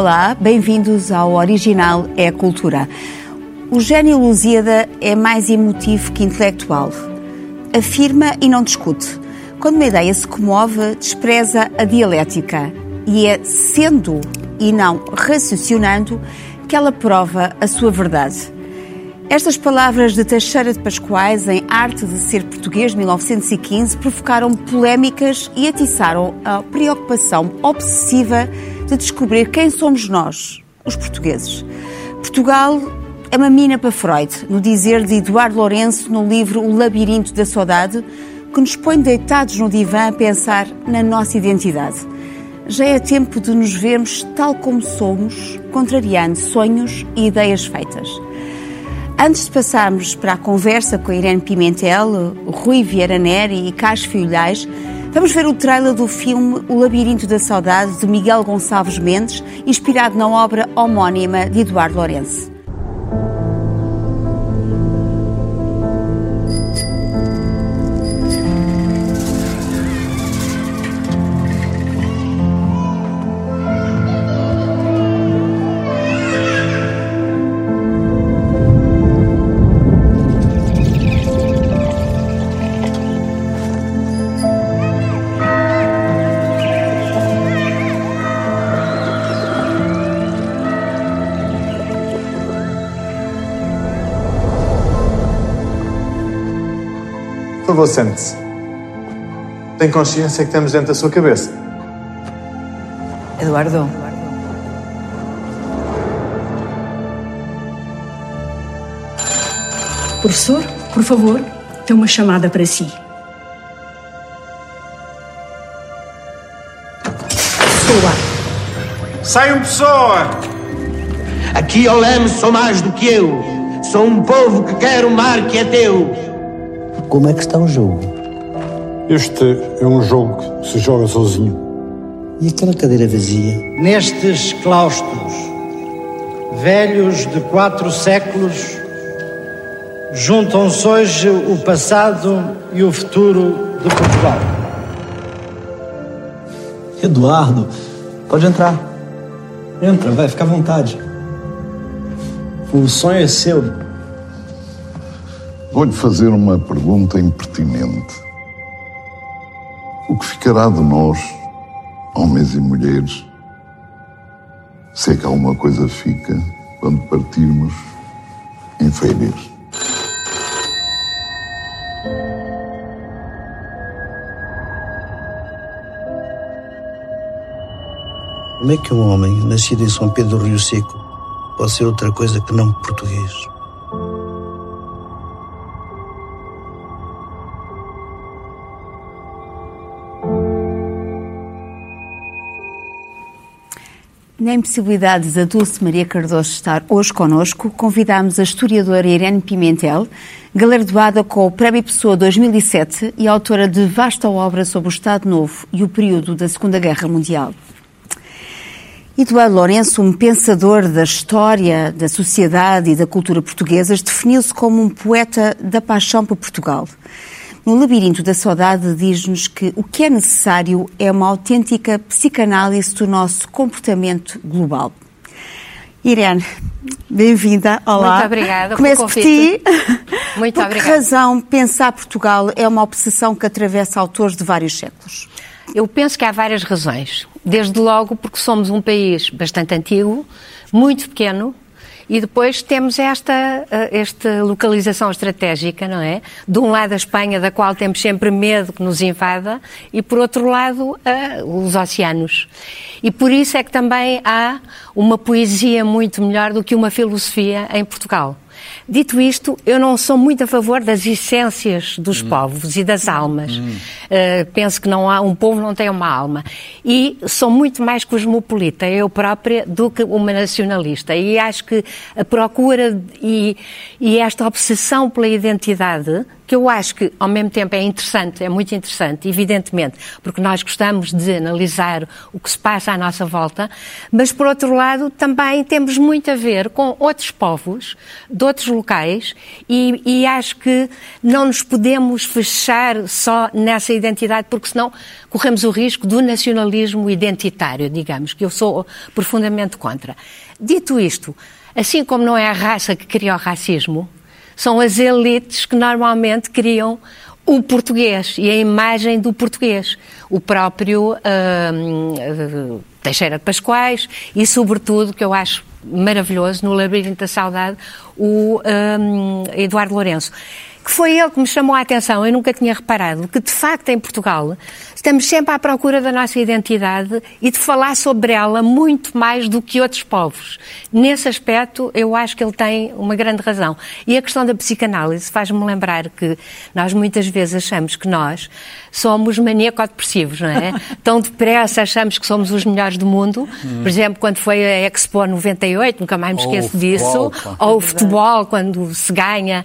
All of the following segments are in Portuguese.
Olá, bem-vindos ao Original é a Cultura. O gênio Lusíada é mais emotivo que intelectual. Afirma e não discute. Quando uma ideia se comove, despreza a dialética. E é sendo e não raciocinando que ela prova a sua verdade. Estas palavras de Teixeira de Pascoais, em Arte de Ser Português, 1915, provocaram polémicas e atiçaram a preocupação obsessiva de descobrir quem somos nós, os portugueses. Portugal é uma mina para Freud, no dizer de Eduardo Lourenço no livro O Labirinto da Saudade, que nos põe deitados no divã a pensar na nossa identidade. Já é tempo de nos vermos tal como somos, contrariando sonhos e ideias feitas. Antes de passarmos para a conversa com a Irene Pimentel, Rui Vieira Nery e Carlos Fiolhais, vamos ver o trailer do filme O Labirinto da Saudade, de Miguel Gonçalves Mendes, inspirado na obra homónima de Eduardo Lourenço. Por favor, sente-se. Tem consciência que temos dentro da sua cabeça? Eduardo. Professor, por favor, tem uma chamada para si. Pessoa. Saiam, pessoa! Aqui eu lembro, sou mais do que eu. Sou um povo que quer o mar que é teu. Como é que está o jogo? Este é um jogo que se joga sozinho. E aquela cadeira vazia? Nestes claustros, velhos de 4 séculos, juntam-se hoje o passado e o futuro de Portugal. Eduardo, pode entrar. Entra, vai, fica à vontade. O sonho é seu. Vou-lhe fazer uma pergunta impertinente. O que ficará de nós, homens e mulheres, se é que alguma coisa fica quando partirmos em férias? Como é que um homem nascido em São Pedro do Rio Seco pode ser outra coisa que não português? Na impossibilidade da Dulce Maria Cardoso estar hoje connosco, convidámos a historiadora Irene Pimentel, galardoada com o Prémio Pessoa 2007 e autora de vasta obra sobre o Estado Novo e o período da Segunda Guerra Mundial. Eduardo Lourenço, um pensador da história, da sociedade e da cultura portuguesas, definiu-se como um poeta da paixão por Portugal. No Labirinto da Saudade diz-nos que o que é necessário é uma autêntica psicanálise do nosso comportamento global. Irene, bem-vinda. Olá. Muito obrigada. Começo por ti. Muito obrigada. Por que razão pensar Portugal é uma obsessão que atravessa autores de vários séculos? Eu penso que há várias razões. Desde logo porque somos um país bastante antigo, muito pequeno, e depois temos esta localização estratégica, não é? De um lado a Espanha, da qual temos sempre medo que nos invada, e por outro lado os oceanos. E por isso é que também há uma poesia muito melhor do que uma filosofia em Portugal. Dito isto, eu não sou muito a favor das essências dos povos e das almas. Penso que um povo não tem uma alma. E sou muito mais cosmopolita, eu própria, do que uma nacionalista. E acho que a procura e esta obsessão pela identidade, que eu acho que, ao mesmo tempo, é interessante, é muito interessante, evidentemente, porque nós gostamos de analisar o que se passa à nossa volta, mas, por outro lado, também temos muito a ver com outros povos, de outros locais, e acho que não nos podemos fechar só nessa identidade, porque senão corremos o risco do nacionalismo identitário, digamos, que eu sou profundamente contra. Dito isto, assim como não é a raça que cria o racismo, são as elites que normalmente criam o português e a imagem do português. O próprio Teixeira de Pascoais e, sobretudo, que eu acho maravilhoso, no Labirinto da Saudade, o Eduardo Lourenço. Que foi ele que me chamou a atenção, eu nunca tinha reparado, que de facto em Portugal estamos sempre à procura da nossa identidade e de falar sobre ela muito mais do que outros povos. Nesse aspecto eu acho que ele tem uma grande razão. E a questão da psicanálise faz-me lembrar que nós muitas vezes achamos que nós somos maníaco-depressivos, não é? Tão depressa achamos que somos os melhores do mundo, por exemplo, quando foi a Expo 98, nunca mais me esqueço disso, ou o futebol, quando se ganha.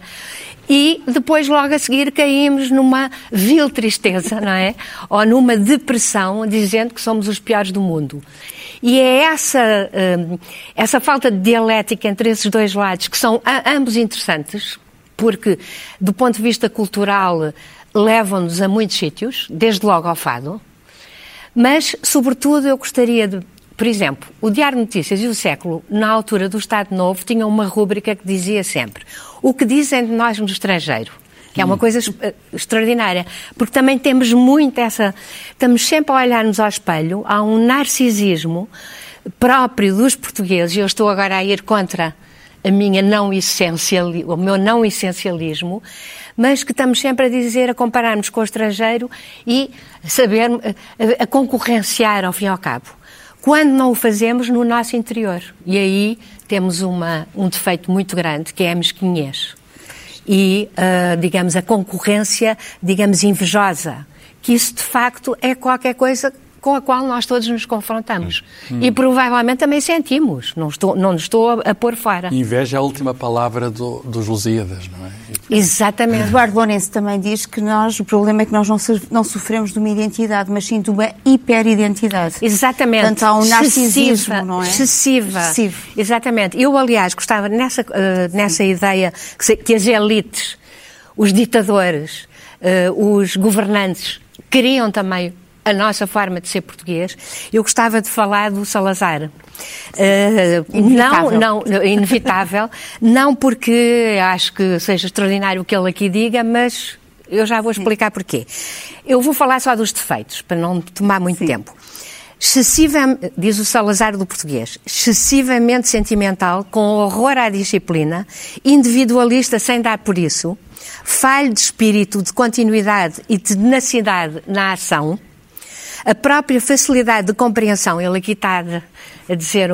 E depois, logo a seguir, caímos numa vil tristeza, não é? Ou numa depressão, dizendo que somos os piores do mundo. E é essa falta de dialética entre esses dois lados, que são ambos interessantes, porque, do ponto de vista cultural, levam-nos a muitos sítios, desde logo ao fado. Mas, sobretudo, eu gostaria de... Por exemplo, o Diário de Notícias e o Século, na altura do Estado Novo, tinham uma rúbrica que dizia sempre o que dizem de nós no estrangeiro, que é uma coisa extraordinária, porque também temos muito essa... Estamos sempre a olhar-nos ao espelho, há um narcisismo próprio dos portugueses, e eu estou agora a ir contra a minha o meu não essencialismo, mas que estamos sempre a dizer, a compararmos com o estrangeiro e a concorrenciar, ao fim e ao cabo. Quando não o fazemos no nosso interior. E aí temos um defeito muito grande, que é a mesquinhez. E, digamos, a concorrência, digamos, invejosa. Que isso, de facto, é qualquer coisa com a qual nós todos nos confrontamos. E provavelmente também sentimos. Não nos estou a pôr fora. Inveja é a última palavra dos Lusíadas, não é? Exatamente. Eduardo Lourenço também diz que o problema é que nós não sofremos de uma identidade, mas sim de uma hiperidentidade. Exatamente. Portanto, há um narcisismo, não é? Excessivo. Exatamente. Eu, aliás, gostava, nessa ideia que as elites, os ditadores, os governantes, queriam também a nossa forma de ser português, eu gostava de falar do Salazar. Inevitável, não porque acho que seja extraordinário o que ele aqui diga, mas eu já vou explicar porquê. Eu vou falar só dos defeitos, para não tomar muito tempo. Diz o Salazar do português, excessivamente sentimental, com horror à disciplina, individualista sem dar por isso, falho de espírito, de continuidade e de tenacidade na ação, a própria facilidade de compreensão, ele aqui está a dizer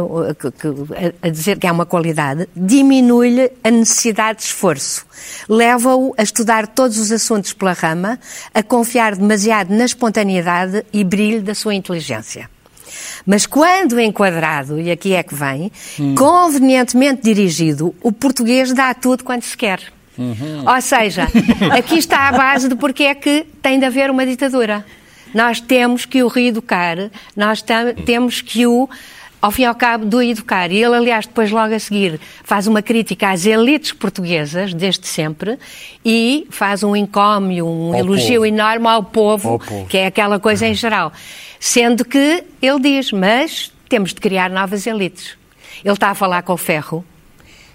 que é uma qualidade, diminui-lhe a necessidade de esforço. Leva-o a estudar todos os assuntos pela rama, a confiar demasiado na espontaneidade e brilho da sua inteligência. Mas quando enquadrado, e aqui é que vem, convenientemente dirigido, o português dá tudo quanto se quer. Ou seja, aqui está a base de porque é que tem de haver uma ditadura. Nós temos que o reeducar, nós temos que o, ao fim e ao cabo, do educar. E ele, aliás, depois logo a seguir faz uma crítica às elites portuguesas, desde sempre, e faz um encómio, um elogio enorme ao povo, que é aquela coisa em geral. Sendo que ele diz, mas temos de criar novas elites. Ele está a falar com o Ferro,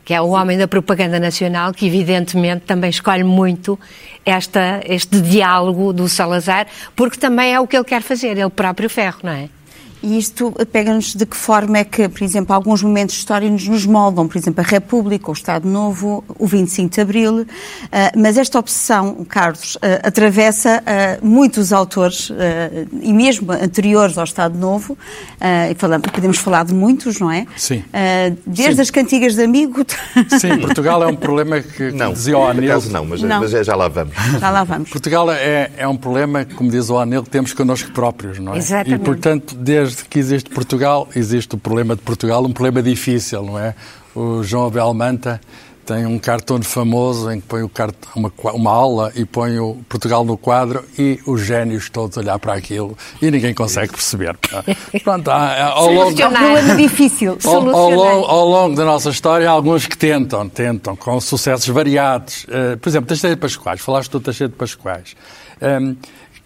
que é o homem da propaganda nacional, que evidentemente também escolhe muito este diálogo do Salazar, porque também é o que ele quer fazer, ele próprio Ferro, não é? E isto pega-nos de que forma é que, por exemplo, alguns momentos históricos nos moldam, por exemplo, a República, o Estado Novo, o 25 de Abril, mas esta obsessão, Carlos, atravessa muitos autores, e mesmo anteriores ao Estado Novo, e podemos falar de muitos, não é? Sim. Desde as cantigas de amigo... Sim, Portugal é um problema que... Não, dizia o Anil... caso não, mas já lá vamos. Já lá vamos. Portugal é um problema, como diz o Anil, que temos connosco próprios, não é? Exatamente. E, portanto, desde que existe Portugal, existe o problema de Portugal, um problema difícil, não é? O João Abel Manta Tem um cartoon famoso em que põe uma aula e põe o Portugal no quadro e os génios todos a olhar para aquilo e ninguém consegue perceber. Pronto, ao longo da nossa história há alguns que tentam, com sucessos variados. Por exemplo, Teixeira de Pascoais, falaste do Teixeira de Pascoais,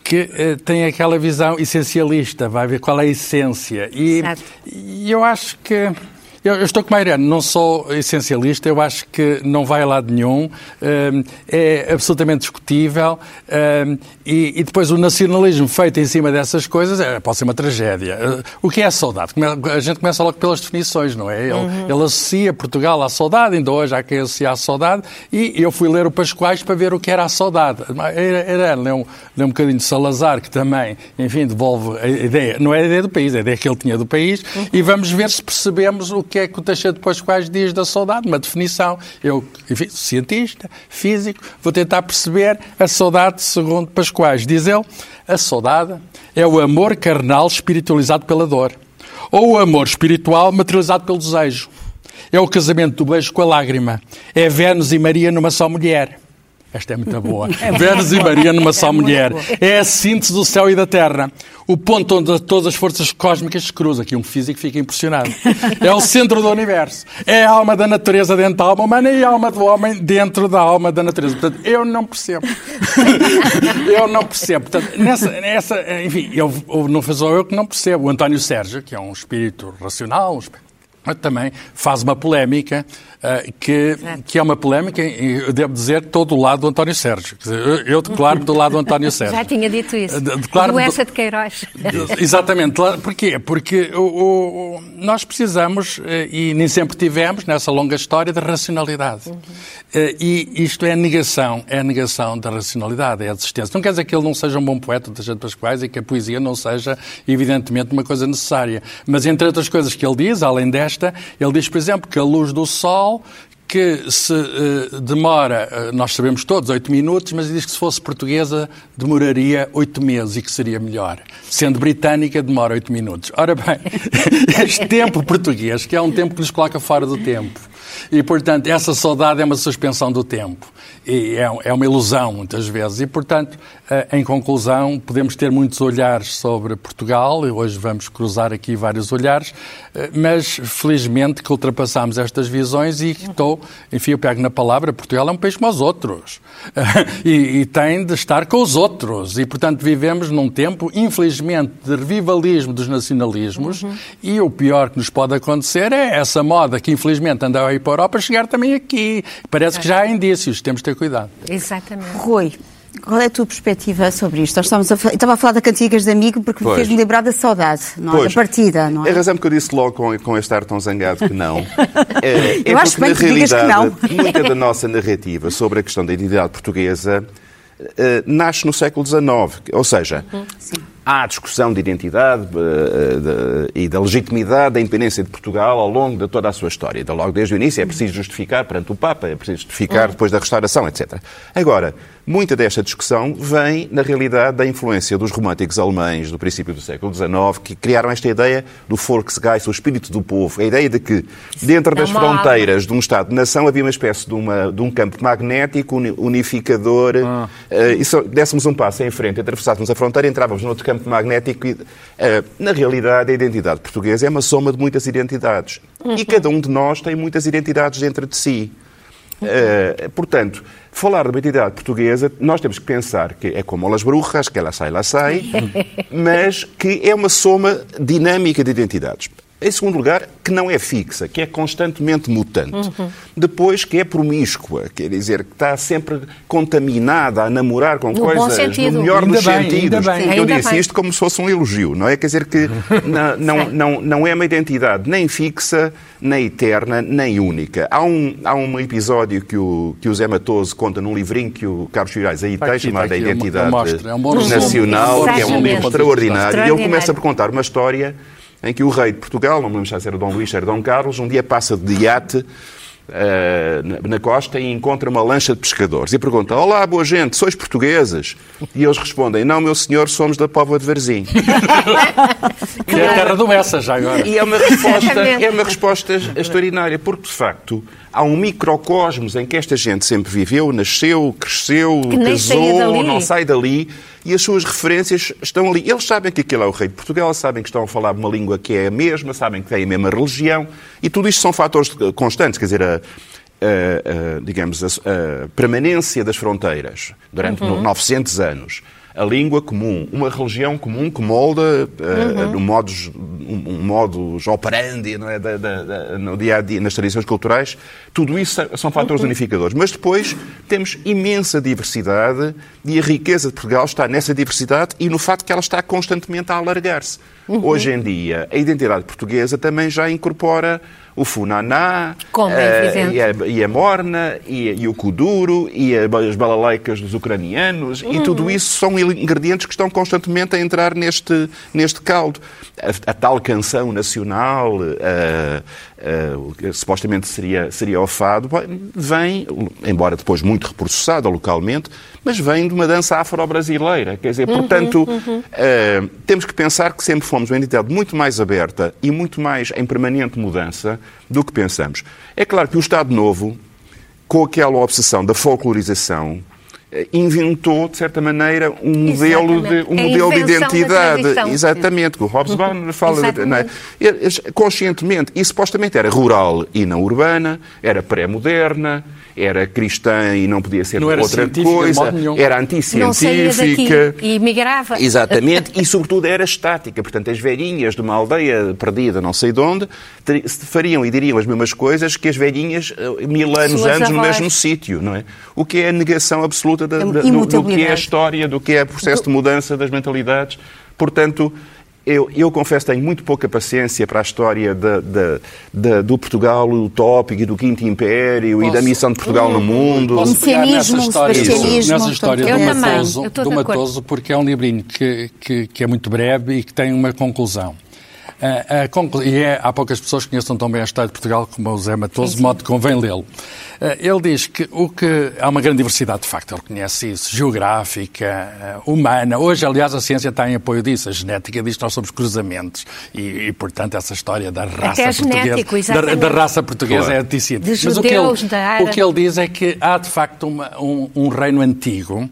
que tem aquela visão essencialista, vai ver qual é a essência. E eu acho que... Eu estou com a Irene, não sou essencialista, eu acho que não vai a lado nenhum, é absolutamente discutível, e depois o nacionalismo feito em cima dessas coisas pode ser uma tragédia. O que é a saudade? A gente começa logo pelas definições, não é? Ele associa Portugal à saudade, ainda hoje há quem associa à saudade, e eu fui ler o Pascoais para ver o que era a saudade. A Irene lê um bocadinho de Salazar, que também, enfim, devolve a ideia, não é a ideia do país, é a ideia que ele tinha do país, e vamos ver se percebemos o que é que o Teixeira de Pascoais diz da saudade, uma definição. Eu, enfim, cientista, físico, vou tentar perceber a saudade segundo Pascoais. Diz ele, a saudade é o amor carnal espiritualizado pela dor, ou o amor espiritual materializado pelo desejo. É o casamento do beijo com a lágrima. É Vênus e Maria numa só mulher. Esta é muito boa. Vênus e Maria numa só mulher. É a síntese do céu e da terra. O ponto onde todas as forças cósmicas se cruzam. Aqui um físico fica impressionado. É o centro do universo. É a alma da natureza dentro da alma humana e a alma do homem dentro da alma da natureza. Portanto, eu não percebo. Portanto, enfim, não faz eu que não percebo. O António Sérgio, que é um espírito racional, também faz uma polémica, que é uma polémica, eu devo dizer, todo o lado do António Sérgio. Eu declaro-me do lado do António Sérgio. Já tinha dito isso. Do Eça de Queiroz. Exatamente. Porquê? Porque nós precisamos, e nem sempre tivemos, nessa longa história, de racionalidade. E isto é a negação, da racionalidade, é a desistência. Não quer dizer que ele não seja um bom poeta, Teixeira de Pascoais, e que a poesia não seja, evidentemente, uma coisa necessária. Mas, entre outras coisas que ele diz, além desta, ele diz, por exemplo, que a luz do sol que se demora, nós sabemos todos, 8 minutos, mas ele diz que se fosse portuguesa demoraria 8 meses e que seria melhor. Sendo britânica, demora 8 minutos. Ora bem, este tempo português, que é um tempo que nos coloca fora do tempo, e, portanto, essa saudade é uma suspensão do tempo. E é uma ilusão, muitas vezes. E, portanto, em conclusão, podemos ter muitos olhares sobre Portugal, e hoje vamos cruzar aqui vários olhares, mas, felizmente, que ultrapassámos estas visões e que enfim, eu pego na palavra, Portugal é um país como os outros. E tem de estar com os outros. E, portanto, vivemos num tempo, infelizmente, de revivalismo dos nacionalismos, e o pior que nos pode acontecer é essa moda que, infelizmente, anda aí para a Europa, chegar também aqui. Parece que já há indícios, temos de ter cuidado. Exatamente. Rui, qual é a tua perspectiva sobre isto? Estava a falar de Cantigas de Amigo porque fez-me lembrar da saudade, não é? Da partida, não é? É a razão que eu disse logo com este ar tão zangado que não. Eu acho bem que digas que não. Muita da nossa narrativa sobre a questão da identidade portuguesa nasce no século XIX. Ou seja, há a discussão de identidade e da legitimidade da independência de Portugal ao longo de toda a sua história. Logo desde o início é preciso justificar perante o Papa, é preciso justificar depois da restauração, etc. Agora, muita desta discussão vem, na realidade, da influência dos românticos alemães do princípio do século XIX, que criaram esta ideia do Volksgeist, o espírito do povo, a ideia de que, dentro das fronteiras de um Estado-nação, havia uma espécie de um campo magnético, unificador. E se dessemos um passo em frente, atravessássemos a fronteira, entrávamos noutro campo magnético e, na realidade, a identidade portuguesa é uma soma de muitas identidades. E cada um de nós tem muitas identidades dentro de si. Portanto, falar de uma identidade portuguesa, nós temos que pensar que é como as brujas, que ela sai, lá sai, mas que é uma soma dinâmica de identidades. Em segundo lugar, que não é fixa, que é constantemente mutante. Depois, que é promíscua, quer dizer, que está sempre contaminada a namorar com no coisas, no melhor ainda dos bem, sentidos. Eu disse isto como se fosse um elogio, não é? Quer dizer que não é uma identidade nem fixa, nem eterna, nem única. Há um episódio que o Zé Mattoso conta num livrinho que o Carlos Fiolhais aí tem, chamado A Identidade Nacional, que é um livro extraordinário. E ele começa por contar uma história em que o rei de Portugal, não me lembro se era o Dom Luís, era o Dom Carlos, um dia passa de iate na costa e encontra uma lancha de pescadores e pergunta: olá, boa gente, sois portugueses? E eles respondem: não, meu senhor, somos da Póvoa de Varzim. E é a terra do Bessa, já agora. E é uma resposta extraordinária, porque, de facto, há um microcosmos em que esta gente sempre viveu, nasceu, cresceu, casou, não sai dali, e as suas referências estão ali. Eles sabem que aquilo é o rei de Portugal, sabem que estão a falar uma língua que é a mesma, sabem que têm a mesma religião, e tudo isto são fatores constantes, quer dizer, digamos, a permanência das fronteiras durante 900 anos, a língua comum, uma religião comum que molda um modus operandi, não é, no dia-a-dia, nas tradições culturais, tudo isso são fatores unificadores. Mas depois temos imensa diversidade e a riqueza de Portugal está nessa diversidade e no facto que ela está constantemente a alargar-se. Hoje em dia, a identidade portuguesa também já incorpora o funaná, e a morna, e o kuduro, e as balalaicas dos ucranianos, e tudo isso são ingredientes que estão constantemente a entrar neste caldo. A tal canção nacional, supostamente seria o fado, vem, embora depois muito reprocessada localmente, mas vem de uma dança afro-brasileira. Quer dizer, portanto, temos que pensar que sempre fomos uma entidade muito mais aberta e muito mais em permanente mudança do que pensamos. É claro que o Estado Novo, com aquela obsessão da folclorização, inventou, de certa maneira, um modelo de identidade. Exatamente, que o Hobsbawm fala. Conscientemente, e supostamente era rural e não urbana, era pré-moderna, era cristã e não podia ser não outra coisa, era anticientífica. Não saía daqui e migrava. Exatamente, e sobretudo era estática. Portanto, as velhinhas de uma aldeia perdida, não sei de onde, fariam e diriam as mesmas coisas que as velhinhas 1000 anos no mesmo sítio, não é? O que é a negação absoluta do que é a história, do que é o processo de mudança das mentalidades. Portanto, eu confesso que tenho muito pouca paciência para a história do Portugal utópico e do Quinto Império e da missão de Portugal no mundo. Posso pegar nessa história do Mattoso, porque é um livrinho que é muito breve e que tem uma conclusão. Há poucas pessoas que conheçam tão bem a história de Portugal como o Zé Mattoso, de modo que convém lê-lo. Ele diz que há uma grande diversidade, de facto, ele conhece isso, geográfica, humana. Hoje, aliás, a ciência está em apoio disso, a genética diz que nós somos cruzamentos e portanto, essa história da raça portuguesa, da raça portuguesa é anticida. Mas o que ele diz é que há, de facto, um reino antigo.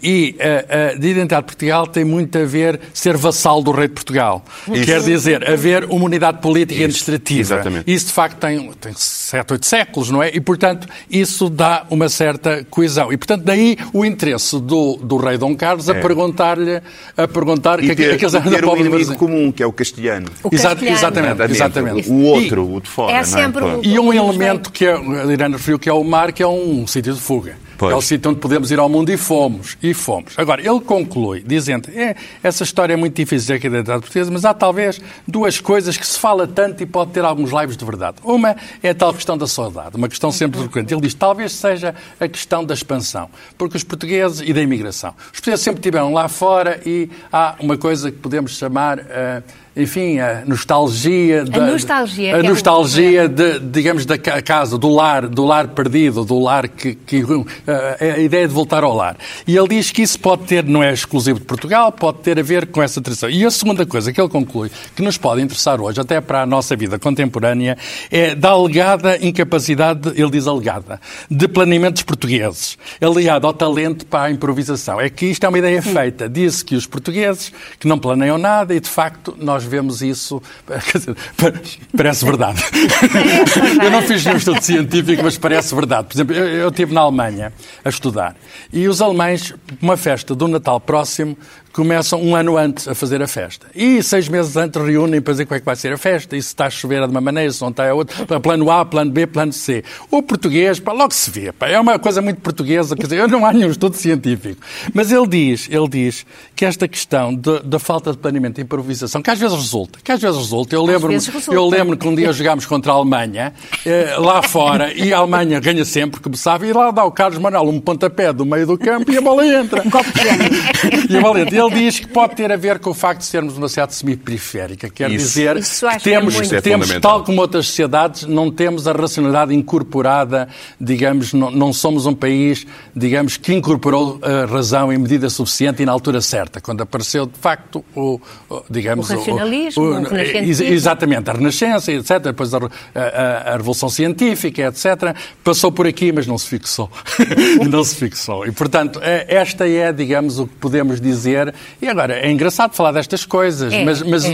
E a identidade de Portugal tem muito a ver ser vassal do rei de Portugal. Isso. Quer dizer, haver uma unidade política e administrativa. Exatamente. Isso, de facto, tem 7, 8 séculos, não é? E, portanto, isso dá uma certa coesão. E, portanto, daí o interesse do rei Dom Carlos a perguntar e ter um inimigo comum, que é o castelhano. Exatamente. O outro, o de fora. E um elemento que a Irene referiu, que é o mar, que é um sítio de fuga. Pois. É o sítio onde podemos ir ao mundo e fomos. Agora, ele conclui dizendo essa história é muito difícil aqui da identidade portuguesa, mas há talvez duas coisas que se fala tanto e pode ter alguns laivos de verdade. Uma é a tal questão da saudade, uma questão sempre frequente. Ele diz talvez seja a questão da expansão, porque os portugueses e da imigração. Os portugueses sempre estiveram lá fora e há uma coisa que podemos chamar... Enfim, a nostalgia... da casa, do lar perdido, do lar que... A ideia de voltar ao lar. E ele diz que isso pode ter, não é exclusivo de Portugal, pode ter a ver com essa tradição. E a segunda coisa que ele conclui, que nos pode interessar hoje, até para a nossa vida contemporânea, é da alegada incapacidade, ele diz alegada, de planeamentos portugueses, aliado ao talento para a improvisação. É que isto é uma ideia feita. Diz que os portugueses, que não planeiam nada, e de facto, nós vemos isso, quer dizer, parece verdade. Eu não fiz nenhum estudo científico, mas parece verdade. Por exemplo, eu estive na Alemanha a estudar e os alemães, uma festa do Natal próximo, começam um ano antes a fazer a festa. E 6 meses antes reúnem para dizer como é que vai ser a festa, e se está a chover é de uma maneira, se não está é outra, plano A, plano B, plano C. O português, logo se vê, é uma coisa muito portuguesa, quer dizer, eu não há nenhum estudo científico. Mas ele diz que esta questão da falta de planeamento e improvisação, que às vezes resulta. Eu lembro que um dia jogámos contra a Alemanha, lá fora, e a Alemanha ganha sempre, como sabe, e lá dá o Carlos Manuel um pontapé do meio do campo e a bola entra. E a bola entra. Ele diz que pode ter a ver com o facto de sermos uma sociedade semiperiférica. Quer dizer, que temos, tal como outras sociedades, não temos a racionalidade incorporada, digamos, não somos um país, digamos, que incorporou a razão em medida suficiente e na altura certa, quando apareceu, de facto, o racionalismo, o renascentismo. Exatamente, a Renascença, etc., depois a Revolução Científica, etc., passou por aqui, mas não se fixou. Não se fixou. E, portanto, esta é, digamos, o que podemos dizer. E agora, é engraçado falar destas coisas,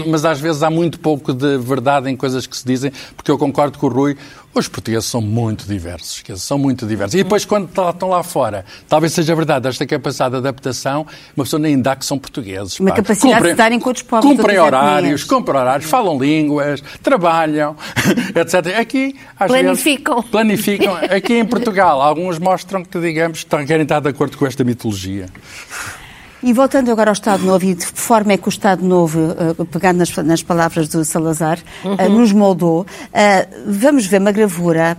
mas às vezes há muito pouco de verdade em coisas que se dizem, porque eu concordo com o Rui, os portugueses são muito diversos, são muito diversos. E depois, quando estão lá fora, talvez seja verdade, esta capacidade de adaptação, uma pessoa nem dá que são portugueses. Uma capacidade de estarem com outros povos. Cumprem horários, falam línguas, trabalham, etc. Aqui, às vezes, planificam. Aqui em Portugal, alguns mostram que, digamos, querem estar de acordo com esta mitologia. E voltando agora ao Estado Novo, e de que forma é que o Estado Novo, pegando nas palavras do Salazar, nos moldou, vamos ver uma gravura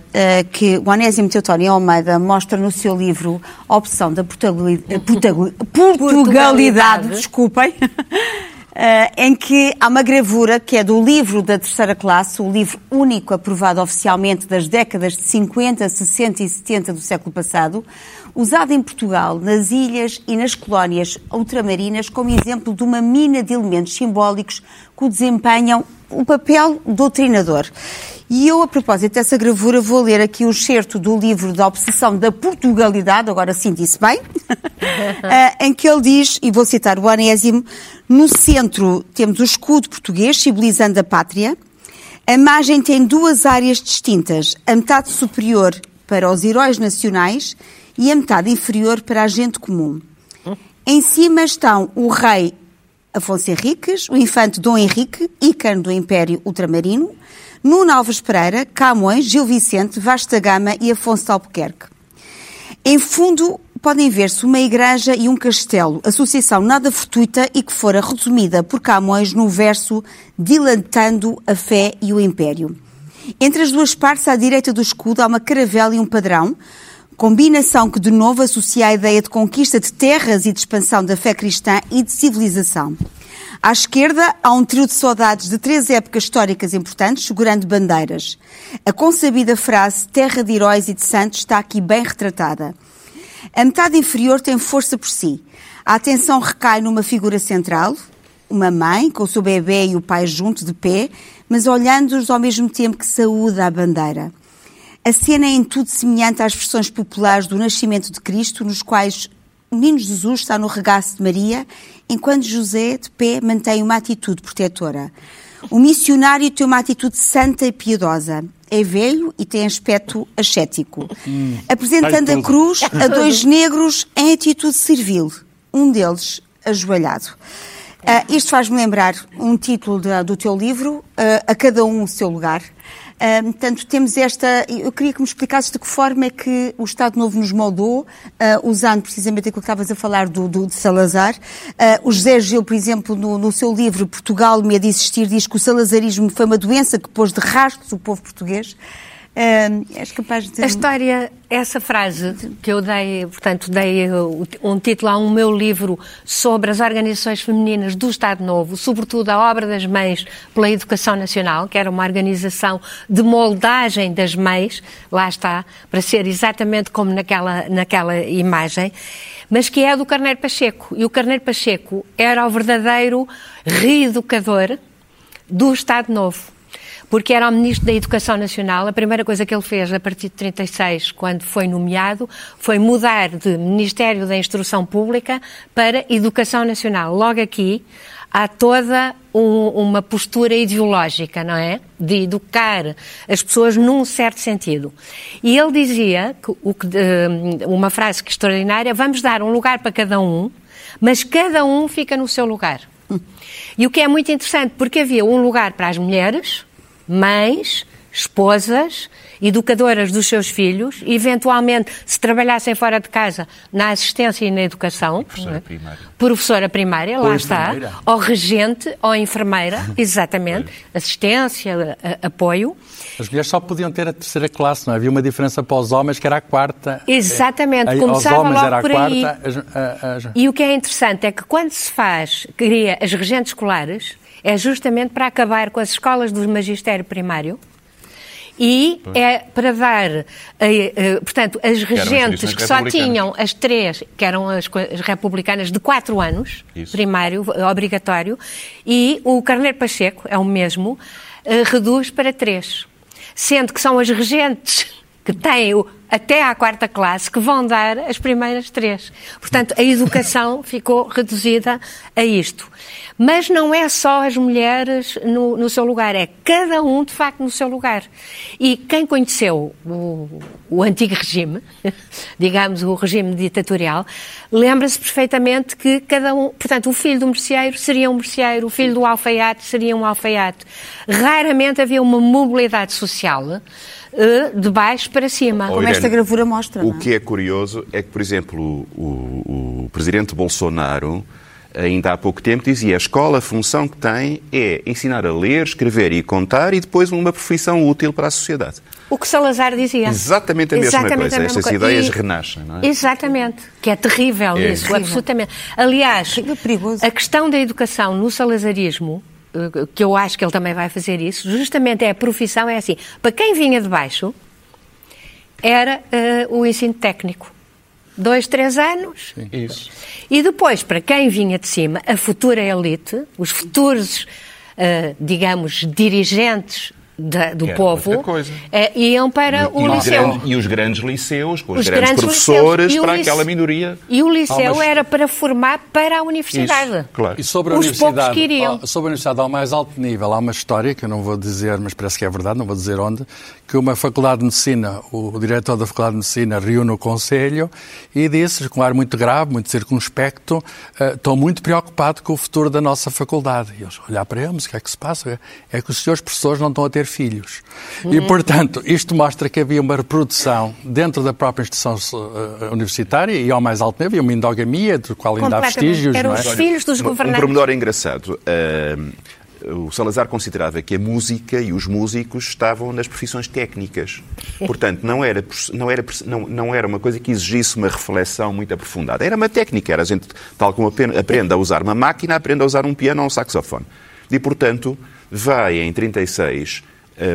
que o Anésio Teutónio Almeida mostra no seu livro A Opção da Portugalidade, desculpem, em que há uma gravura que é do livro da terceira classe, o livro único aprovado oficialmente das décadas de 50, 60 e 70 do século passado, usado em Portugal, nas ilhas e nas colónias ultramarinas, como exemplo de uma mina de elementos simbólicos que desempenham o papel doutrinador. E eu, a propósito dessa gravura, vou ler aqui o excerto do livro da Obsessão da Portugalidade, agora sim disse bem, em que ele diz, e vou citar o Anésimo, no centro temos o escudo português, simbolizando a pátria. A margem tem duas áreas distintas, a metade superior para os heróis nacionais e a metade inferior para a gente comum. Em cima estão o rei Afonso Henriques, o infante Dom Henrique, ícone do Império Ultramarino, Nuno Alves Pereira, Camões, Gil Vicente, Vasco da Gama e Afonso de Albuquerque. Em fundo, podem ver-se uma igreja e um castelo, associação nada fortuita e que fora resumida por Camões no verso Dilatando a Fé e o Império. Entre as duas partes, à direita do escudo, há uma caravela e um padrão, combinação que de novo associa a ideia de conquista de terras e de expansão da fé cristã e de civilização. À esquerda, há um trio de soldados de três épocas históricas importantes, segurando bandeiras. A consabida frase terra de heróis e de santos está aqui bem retratada. A metade inferior tem força por si. A atenção recai numa figura central, uma mãe, com o seu bebê e o pai junto de pé, mas olhando-os ao mesmo tempo que saúda a bandeira. A cena é em tudo semelhante às versões populares do Nascimento de Cristo, nos quais o menino Jesus está no regaço de Maria, enquanto José, de pé, mantém uma atitude protetora. O missionário tem uma atitude santa e piedosa. É velho e tem aspecto ascético. Apresentando a cruz a dois negros em atitude servil, um deles ajoelhado. Isto faz-me lembrar um título do teu livro, A Cada Um o Seu Lugar. Portanto, temos esta... Eu queria que me explicasses de que forma é que o Estado Novo nos moldou, usando precisamente aquilo que estavas a falar de Salazar. O José Gil, por exemplo, no seu livro Portugal, Medo de Existir, diz que o salazarismo foi uma doença que pôs de rastros o povo português. És capaz de... A história, essa frase que eu dei, portanto, dei um título a um meu livro sobre as organizações femininas do Estado Novo, sobretudo a obra das mães pela Educação Nacional, que era uma organização de moldagem das mães, lá está, para ser exatamente como naquela imagem, mas que é do Carneiro Pacheco. E o Carneiro Pacheco era o verdadeiro reeducador do Estado Novo. Porque era o Ministro da Educação Nacional, a primeira coisa que ele fez a partir de 1936, quando foi nomeado, foi mudar de Ministério da Instrução Pública para Educação Nacional. Logo aqui há toda uma postura ideológica, não é? De educar as pessoas num certo sentido. E ele dizia, uma frase que extraordinária, vamos dar um lugar para cada um, mas cada um fica no seu lugar. E o que é muito interessante, porque havia um lugar para as mulheres... mães, esposas educadoras dos seus filhos, eventualmente, se trabalhassem fora de casa, na assistência e na educação. Professora primária. Professora primária, lá está. Ou regente, ou enfermeira, exatamente. Assistência, apoio. As mulheres só podiam ter a terceira classe, não havia uma diferença para os homens, que era a quarta. Exatamente, começava logo era por aí. E o que é interessante é que quando se faz, cria as regentes escolares, é justamente para acabar com as escolas do magistério primário e é para dar, portanto, as regentes que só tinham as três, que eram as republicanas de 4 anos, isso, primário, obrigatório, e o Carneiro Pacheco, é o mesmo, reduz para 3, sendo que são as regentes que têm até à 4ª classe, que vão dar as primeiras 3. Portanto, a educação ficou reduzida a isto. Mas não é só as mulheres no seu lugar, é cada um, de facto, no seu lugar. E quem conheceu o antigo regime, digamos, o regime ditatorial, lembra-se perfeitamente que cada um... Portanto, o filho do merceeiro seria um merceeiro, o filho do alfaiate seria um alfaiate. Raramente havia uma mobilidade social de baixo para cima, como esta gravura mostra. O que é curioso é que, por exemplo, o presidente Bolsonaro, ainda há pouco tempo, dizia que a escola, a função que tem é ensinar a ler, escrever e contar e depois uma profissão útil para a sociedade. O que Salazar dizia. Exatamente a mesma coisa. Estas ideias renascem, não é? Exatamente. Que é terrível isso, absolutamente. Aliás, a questão da educação no salazarismo, que eu acho que ele também vai fazer isso, justamente é a profissão, é assim. Para quem vinha de baixo, era o ensino técnico. 2, 3 anos. Sim, isso. E depois, para quem vinha de cima, a futura elite, os futuros, digamos, dirigentes do povo, iam para o liceu. E os grandes liceus, com os grandes professores, para aquela minoria. E o liceu era para formar para a universidade. Isso, claro. E sobre a universidade, poucos que iriam. Sobre a universidade, ao mais alto nível, há uma história, que eu não vou dizer, mas parece que é verdade, não vou dizer onde, que uma faculdade de medicina, o diretor da faculdade de medicina reúne o conselho e disse, com um ar muito grave, muito circunspecto, estou muito preocupado com o futuro da nossa faculdade. E eles olharam para eles, o que é que se passa? É que os senhores professores não estão a ter filhos. E, portanto, isto mostra que havia uma reprodução dentro da própria instituição universitária e, ao mais alto nível, uma endogamia, do qual ainda há vestígios. Eram os filhos dos governantes. Um pormenor engraçado. O Salazar considerava que a música e os músicos estavam nas profissões técnicas. Portanto, não era uma coisa que exigisse uma reflexão muito aprofundada. Era uma técnica. Era a gente, tal como aprende a usar uma máquina, aprende a usar um piano ou um saxofone. E, portanto, vai, em 1936,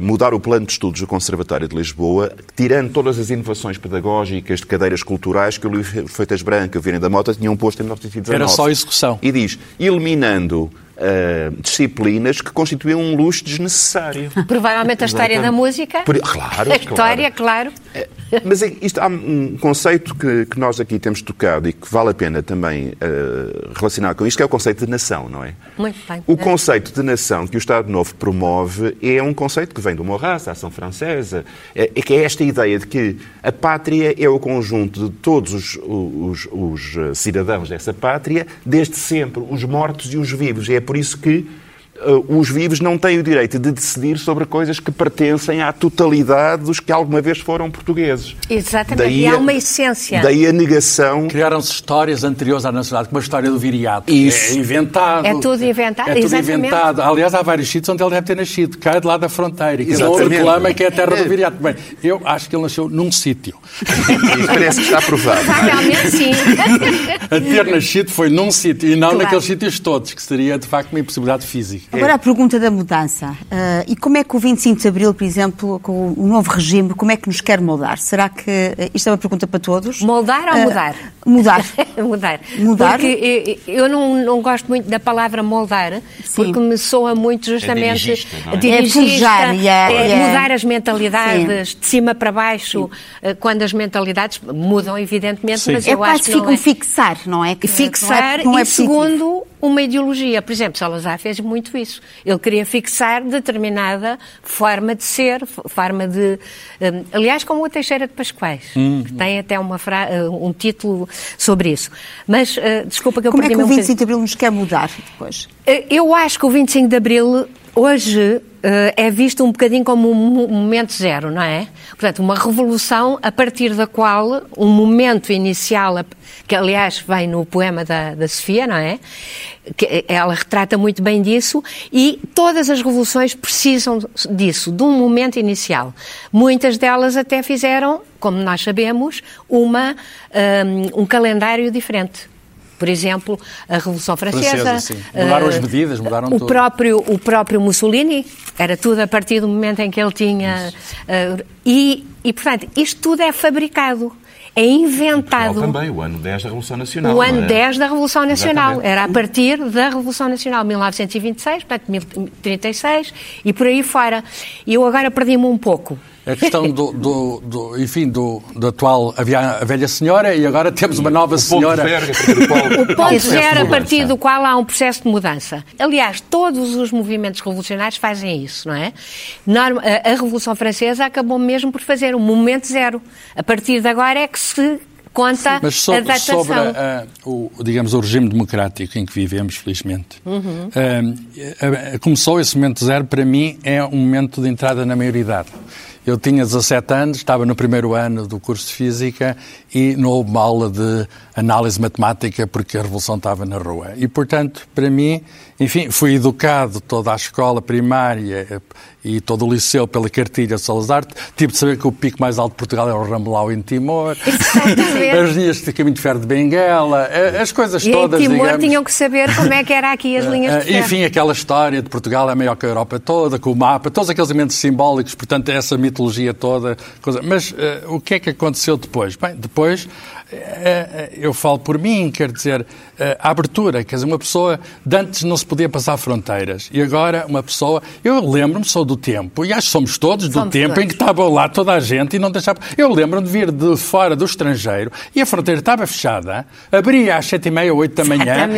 mudar o plano de estudos do Conservatório de Lisboa, tirando todas as inovações pedagógicas de cadeiras culturais que o Luís Feitas Branco e o Virem da Mota tinham posto em 1919. Era só execução. E diz, eliminando disciplinas que constituíam um luxo desnecessário. Provavelmente a história da música. Claro. A história, claro. Mas isto, há um conceito que nós aqui temos tocado e que vale a pena também relacionar com isto, que é o conceito de nação, não é? Muito bem. O conceito de nação que o Estado Novo promove é um conceito que vem do Maurras, da ação francesa, que é esta ideia de que a pátria é o conjunto de todos os cidadãos dessa pátria, desde sempre, os mortos e os vivos. É por isso que os vivos não têm o direito de decidir sobre coisas que pertencem à totalidade dos que alguma vez foram portugueses. Exatamente, daí há uma essência. Daí a negação... Criaram-se histórias anteriores à nacionalidade, como a história do Viriato. Isso. É inventado. É tudo inventado, é tudo inventado. Aliás, há vários sítios onde ele deve ter nascido, cai de lá da fronteira, e o reclama que é a terra do Viriato. Bem, eu acho que ele nasceu num sítio. Parece que está provado. Provavelmente sim. A ter nascido foi num sítio, e não naqueles sítios todos, que seria, de facto, uma impossibilidade física. Agora a pergunta da mudança. E como é que o 25 de Abril, por exemplo, com o novo regime, como é que nos quer moldar? Será que... isto é uma pergunta para todos. Moldar ou mudar? Mudar. Mudar. Porque eu não gosto muito da palavra moldar, sim, porque me soa muito justamente... É dirigista, é mudar as mentalidades, sim, de cima para baixo, sim, quando as mentalidades mudam, evidentemente, sim, mas eu acho que não é... fixar, não é? Que fixar não é, e segundo... uma ideologia. Por exemplo, Salazar fez muito isso. Ele queria fixar determinada forma de ser, forma de... aliás, como o Teixeira de Pascoais, que tem até um título sobre isso. Mas, desculpa que eu perdi. Como é que o 25 de Abril nos quer mudar depois? Eu acho que o 25 de Abril hoje é visto um bocadinho como um momento zero, não é? Portanto, uma revolução a partir da qual um momento inicial, que aliás vem no poema da Sofia, não é? Que ela retrata muito bem disso, e todas as revoluções precisam disso, de um momento inicial. Muitas delas até fizeram, como nós sabemos, um calendário diferente. Por exemplo, a Revolução Francesa. Mudaram as medidas, mudaram tudo. O próprio Mussolini, era tudo a partir do momento em que ele tinha... portanto, isto tudo é fabricado, é inventado. Portugal também, o ano 10 da Revolução Nacional. O ano 10 da Revolução Nacional. Exatamente. Era a partir da Revolução Nacional, 1926, portanto, 1936, e por aí fora. E eu agora perdi-me um pouco. A questão do atual, havia a velha senhora e agora temos uma nova senhora. O ponto zero a partir do qual há um processo de mudança. Aliás, todos os movimentos revolucionários fazem isso, não é? A Revolução Francesa acabou mesmo por fazer um momento zero. A partir de agora é que se conta a datação. Sobre digamos, o regime democrático em que vivemos, felizmente, começou esse momento zero, para mim, é um momento de entrada na maioridade. Eu tinha 17 anos, estava no primeiro ano do curso de Física e não houve uma aula de análise matemática porque a Revolução estava na rua. E, portanto, para mim, enfim, fui educado toda a escola primária e todo o liceu pela cartilha de Salazar. Tive de saber que o pico mais alto de Portugal era o Ramelau em Timor, as linhas de caminho de ferro de Benguela, as coisas e todas, digamos. E em Timor tinham que saber como é que era aqui as linhas de ferro. Enfim, aquela história de Portugal é maior que a Europa toda, com o mapa, todos aqueles elementos simbólicos, portanto, essa mitologia toda. Mas o que é que aconteceu depois? Bem, depois, eu falo por mim, quer dizer, a abertura, quer dizer, uma pessoa, de antes não se podia passar fronteiras, e agora uma pessoa, eu lembro-me, sou do tempo, e acho que somos todos do tempo em que estava lá toda a gente e não deixava, eu lembro-me de vir de fora do estrangeiro, e a fronteira estava fechada, abria às 7h30, 8 da manhã,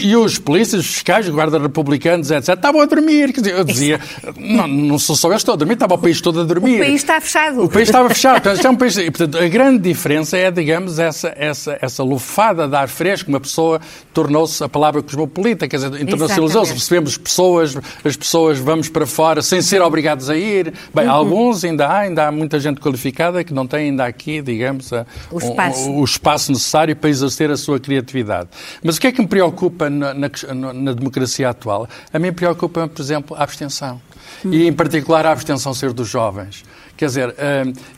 e os polícias, os fiscais, os guardas republicanos, etc., estavam a dormir, quer dizer, eu dizia, não sou só eu, estou a dormir, estava o país todo a dormir. O país está fechado. O país estava fechado, portanto, e, portanto, a grande diferença é, digamos, essa lufada de ar fresco, uma pessoa tornou-se a palavra cosmopolita, quer dizer, internacionalizou-se, recebemos pessoas, as pessoas vamos para fora sem ser obrigados a ir. Bem, alguns ainda há muita gente qualificada que não tem ainda aqui, digamos, o espaço necessário para exercer a sua criatividade. Mas o que é que me preocupa na democracia atual? A mim preocupa, por exemplo, a abstenção. E, em particular, a abstenção ser dos jovens. Quer dizer,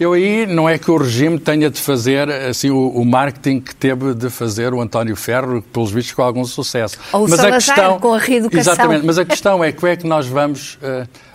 eu aí não é que o regime tenha de fazer assim, o marketing que teve de fazer o António Ferro, pelos vistos com algum sucesso. Ou o Salazar, com a reeducação. Exatamente, mas a questão é como é que nós vamos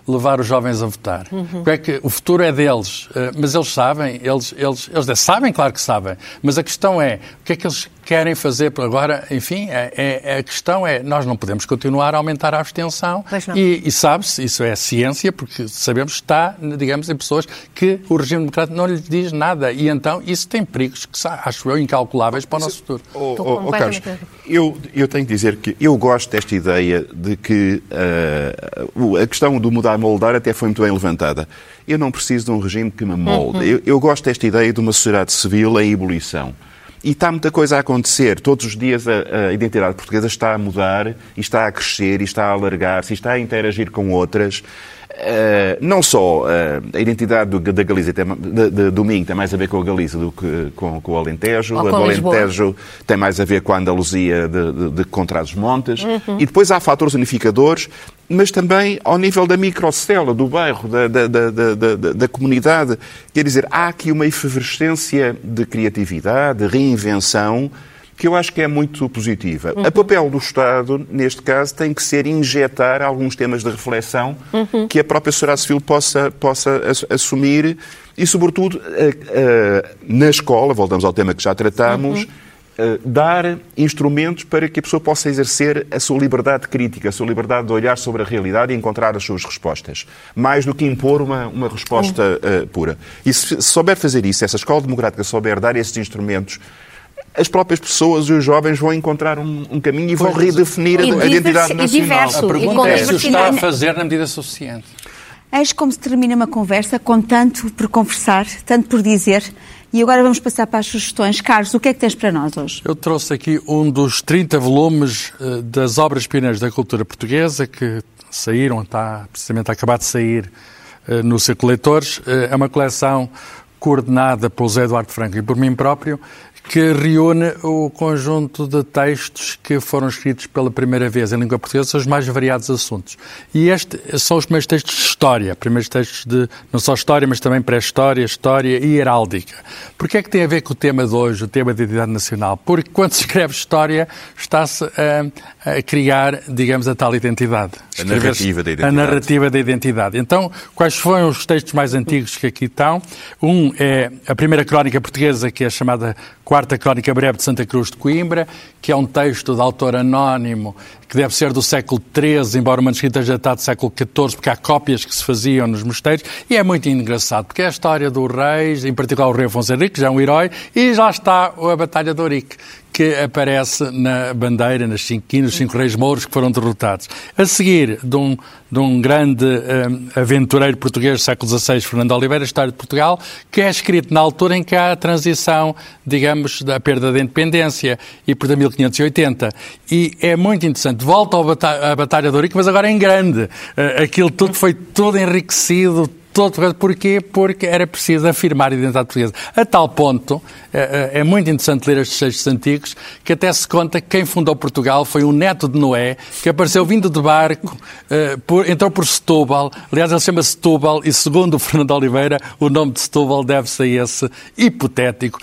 levar os jovens a votar. É que o futuro é deles, mas eles sabem, eles sabem, claro que sabem, mas a questão é o que é que eles querem fazer por agora, enfim, a questão é, nós não podemos continuar a aumentar a abstenção e sabe-se, isso é ciência, porque sabemos que está, digamos, em pessoas que o regime democrático não lhe diz nada e então isso tem perigos que acho eu incalculáveis para o nosso futuro. Carlos, eu tenho que dizer que eu gosto desta ideia de que a questão do mudar a moldar até foi muito bem levantada. Eu não preciso de um regime que me molde. Eu gosto desta ideia de uma sociedade civil em ebulição. E está muita coisa a acontecer. Todos os dias a identidade portuguesa está a mudar, e está a crescer, e está a alargar-se, e está a interagir com outras. Não só a identidade da Galiza, do Minho, tem mais a ver com a Galiza do que com o Alentejo. O Alentejo tem mais a ver com a Andaluzia de Contrados-Montes. E depois há fatores unificadores, mas também ao nível da microcela, do bairro, da comunidade. Quer dizer, há aqui uma efervescência de criatividade, de reinvenção, que eu acho que é muito positiva. O papel do Estado, neste caso, tem que ser injetar alguns temas de reflexão que a própria sociedade civil possa assumir e, sobretudo, na escola, voltamos ao tema que já tratámos, dar instrumentos para que a pessoa possa exercer a sua liberdade crítica, a sua liberdade de olhar sobre a realidade e encontrar as suas respostas, mais do que impor uma resposta pura. E se souber fazer isso, essa escola democrática souber dar esses instrumentos, as próprias pessoas e os jovens vão encontrar um caminho e vão redefinir a identidade nacional. A pergunta é se o está a fazer na medida suficiente. Eis como se termina uma conversa com tanto por conversar, tanto por dizer, E agora vamos passar para as sugestões. Carlos, o que é que tens para nós hoje? Eu trouxe aqui um dos 30 volumes das obras pioneiras da cultura portuguesa que saíram, está precisamente a acabar de sair no seu Coletores. É uma coleção coordenada pelo Zé Eduardo Franco e por mim próprio, que reúne o conjunto de textos que foram escritos pela primeira vez em língua portuguesa sobre os mais variados assuntos. E estes são os primeiros textos de história, primeiros textos de, não só história, mas também pré-história, história e heráldica. Porquê é que tem a ver com o tema de hoje, o tema de identidade nacional? Porque quando se escreve história, está-se a criar, digamos, a tal identidade. A narrativa da identidade. A narrativa da identidade. Então, quais foram os textos mais antigos que aqui estão? Um é a primeira crónica portuguesa, que é chamada Quarta Crónica Breve de Santa Cruz de Coimbra, que é um texto de autor anónimo, que deve ser do século XIII, embora o manuscrito esteja datado do século XIV, porque há cópias que se faziam nos mosteiros, e é muito engraçado, porque é a história do rei, em particular o rei Afonso Henrique, que já é um herói, e já está a Batalha de Ourique, que aparece na bandeira, nas cinco reis mouros que foram derrotados. A seguir, de um grande aventureiro português do século XVI, Fernando Oliveira, a História de Portugal, que é escrito na altura em que há a transição, digamos, da perda da independência, e por 1580. E é muito interessante. Volta à Batalha de Ourique, mas agora em grande. Aquilo tudo foi todo enriquecido. Porquê? Porque era preciso afirmar a identidade portuguesa. A tal ponto, é muito interessante ler estes textos antigos, que até se conta que quem fundou Portugal foi um neto de Noé, que apareceu vindo de barco, entrou por Setúbal, aliás ele chama Setúbal, e segundo o Fernando Oliveira, o nome de Setúbal deve-se a esse hipotético,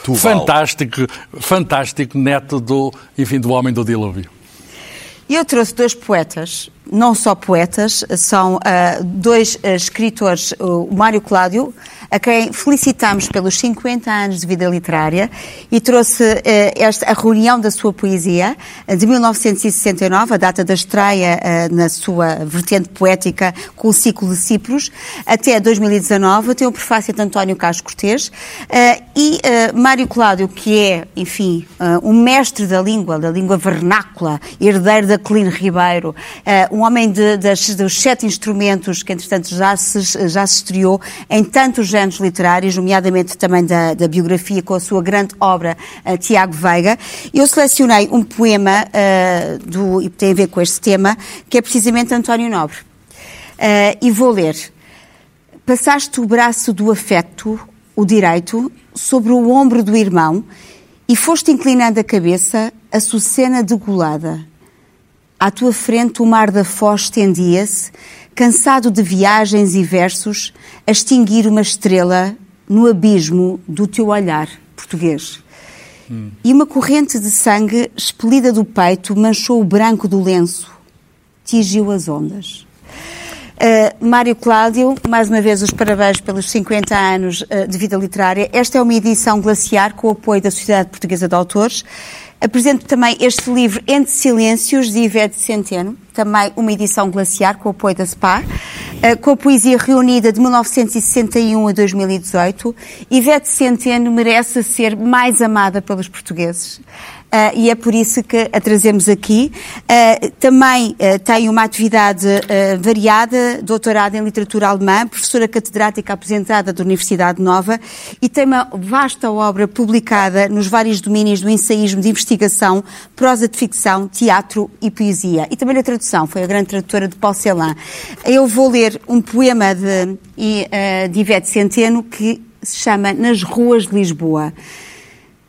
fantástico neto do homem do dilúvio. E eu trouxe dois poetas, não só poetas, são dois escritores, o Mário Cláudio, a quem felicitamos pelos 50 anos de vida literária, e trouxe a reunião da sua poesia, de 1969, a data da estreia na sua vertente poética com o ciclo de Cipros, até 2019, tem o prefácio de António Carlos Cortês, Mário Cláudio, que é, enfim, um mestre da língua vernácula, herdeiro da Clínio Ribeiro, um homem dos 7 instrumentos que, entretanto, já se estreou em tantos géneros literários, nomeadamente também da biografia, com a sua grande obra, Tiago Veiga. Eu selecionei um poema e tem a ver com este tema, que é precisamente António Nobre. E vou ler. Passaste o braço do afeto, o direito, sobre o ombro do irmão e foste inclinando a cabeça, a Sucena degolada. À tua frente o mar da Foz estendia-se, cansado de viagens e versos, a extinguir uma estrela no abismo do teu olhar português. E uma corrente de sangue expelida do peito manchou o branco do lenço, tingiu as ondas. Mário Cláudio, mais uma vez os parabéns pelos 50 anos de vida literária. Esta é uma edição glaciar com o apoio da Sociedade Portuguesa de Autores. Apresento também este livro Entre Silêncios, de Ivete Centeno, também uma edição glaciar com o apoio da SPA, com a poesia reunida de 1961 a 2018. Ivete Centeno merece ser mais amada pelos portugueses. E é por isso que a trazemos aqui. Também tem uma atividade variada, doutorado em literatura alemã, professora catedrática aposentada da Universidade Nova, e tem uma vasta obra publicada nos vários domínios do ensaísmo, de investigação, prosa de ficção, teatro e poesia. E também a tradução, foi a grande tradutora de Paul Celan. Eu vou ler um poema de Ivete Centeno que se chama Nas Ruas de Lisboa.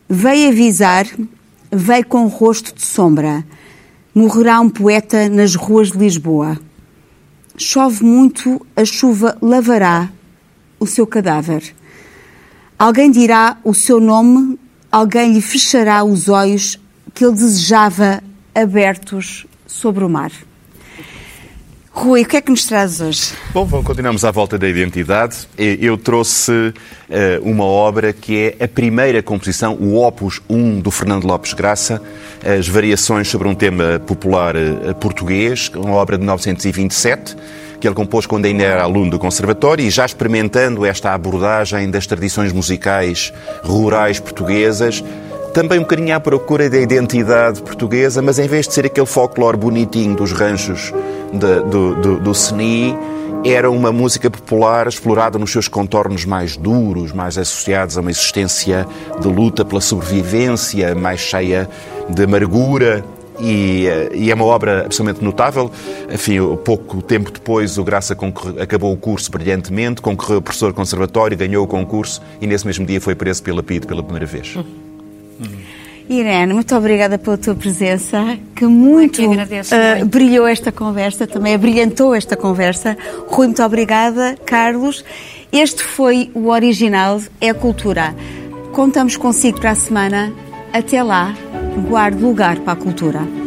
Veio avisar... Veio com rosto de sombra. Morrerá um poeta nas ruas de Lisboa. Chove muito, a chuva lavará o seu cadáver. Alguém dirá o seu nome, alguém lhe fechará os olhos que ele desejava abertos sobre o mar. Rui, o que é que nos trazes hoje? Bom, continuamos à volta da identidade. Eu trouxe uma obra que é a primeira composição, o Opus 1 do Fernando Lopes Graça, as variações sobre um tema popular português, uma obra de 1927, que ele compôs quando ainda era aluno do Conservatório e já experimentando esta abordagem das tradições musicais rurais portuguesas, também um bocadinho à procura da identidade portuguesa, mas em vez de ser aquele folclore bonitinho dos ranchos do SNI, era uma música popular explorada nos seus contornos mais duros, mais associados a uma existência de luta pela sobrevivência, mais cheia de amargura, e é uma obra absolutamente notável. Enfim, pouco tempo depois o Graça acabou o curso brilhantemente, concorreu a professor conservatório, ganhou o concurso e nesse mesmo dia foi preso pela PIDE pela primeira vez. Irene, muito obrigada pela tua presença, que muito brilhou esta conversa, também abrilhantou esta conversa. Rui, muito obrigada. Carlos, este foi o Original é a Cultura. Contamos consigo para a semana. Até lá, guarde lugar para a cultura.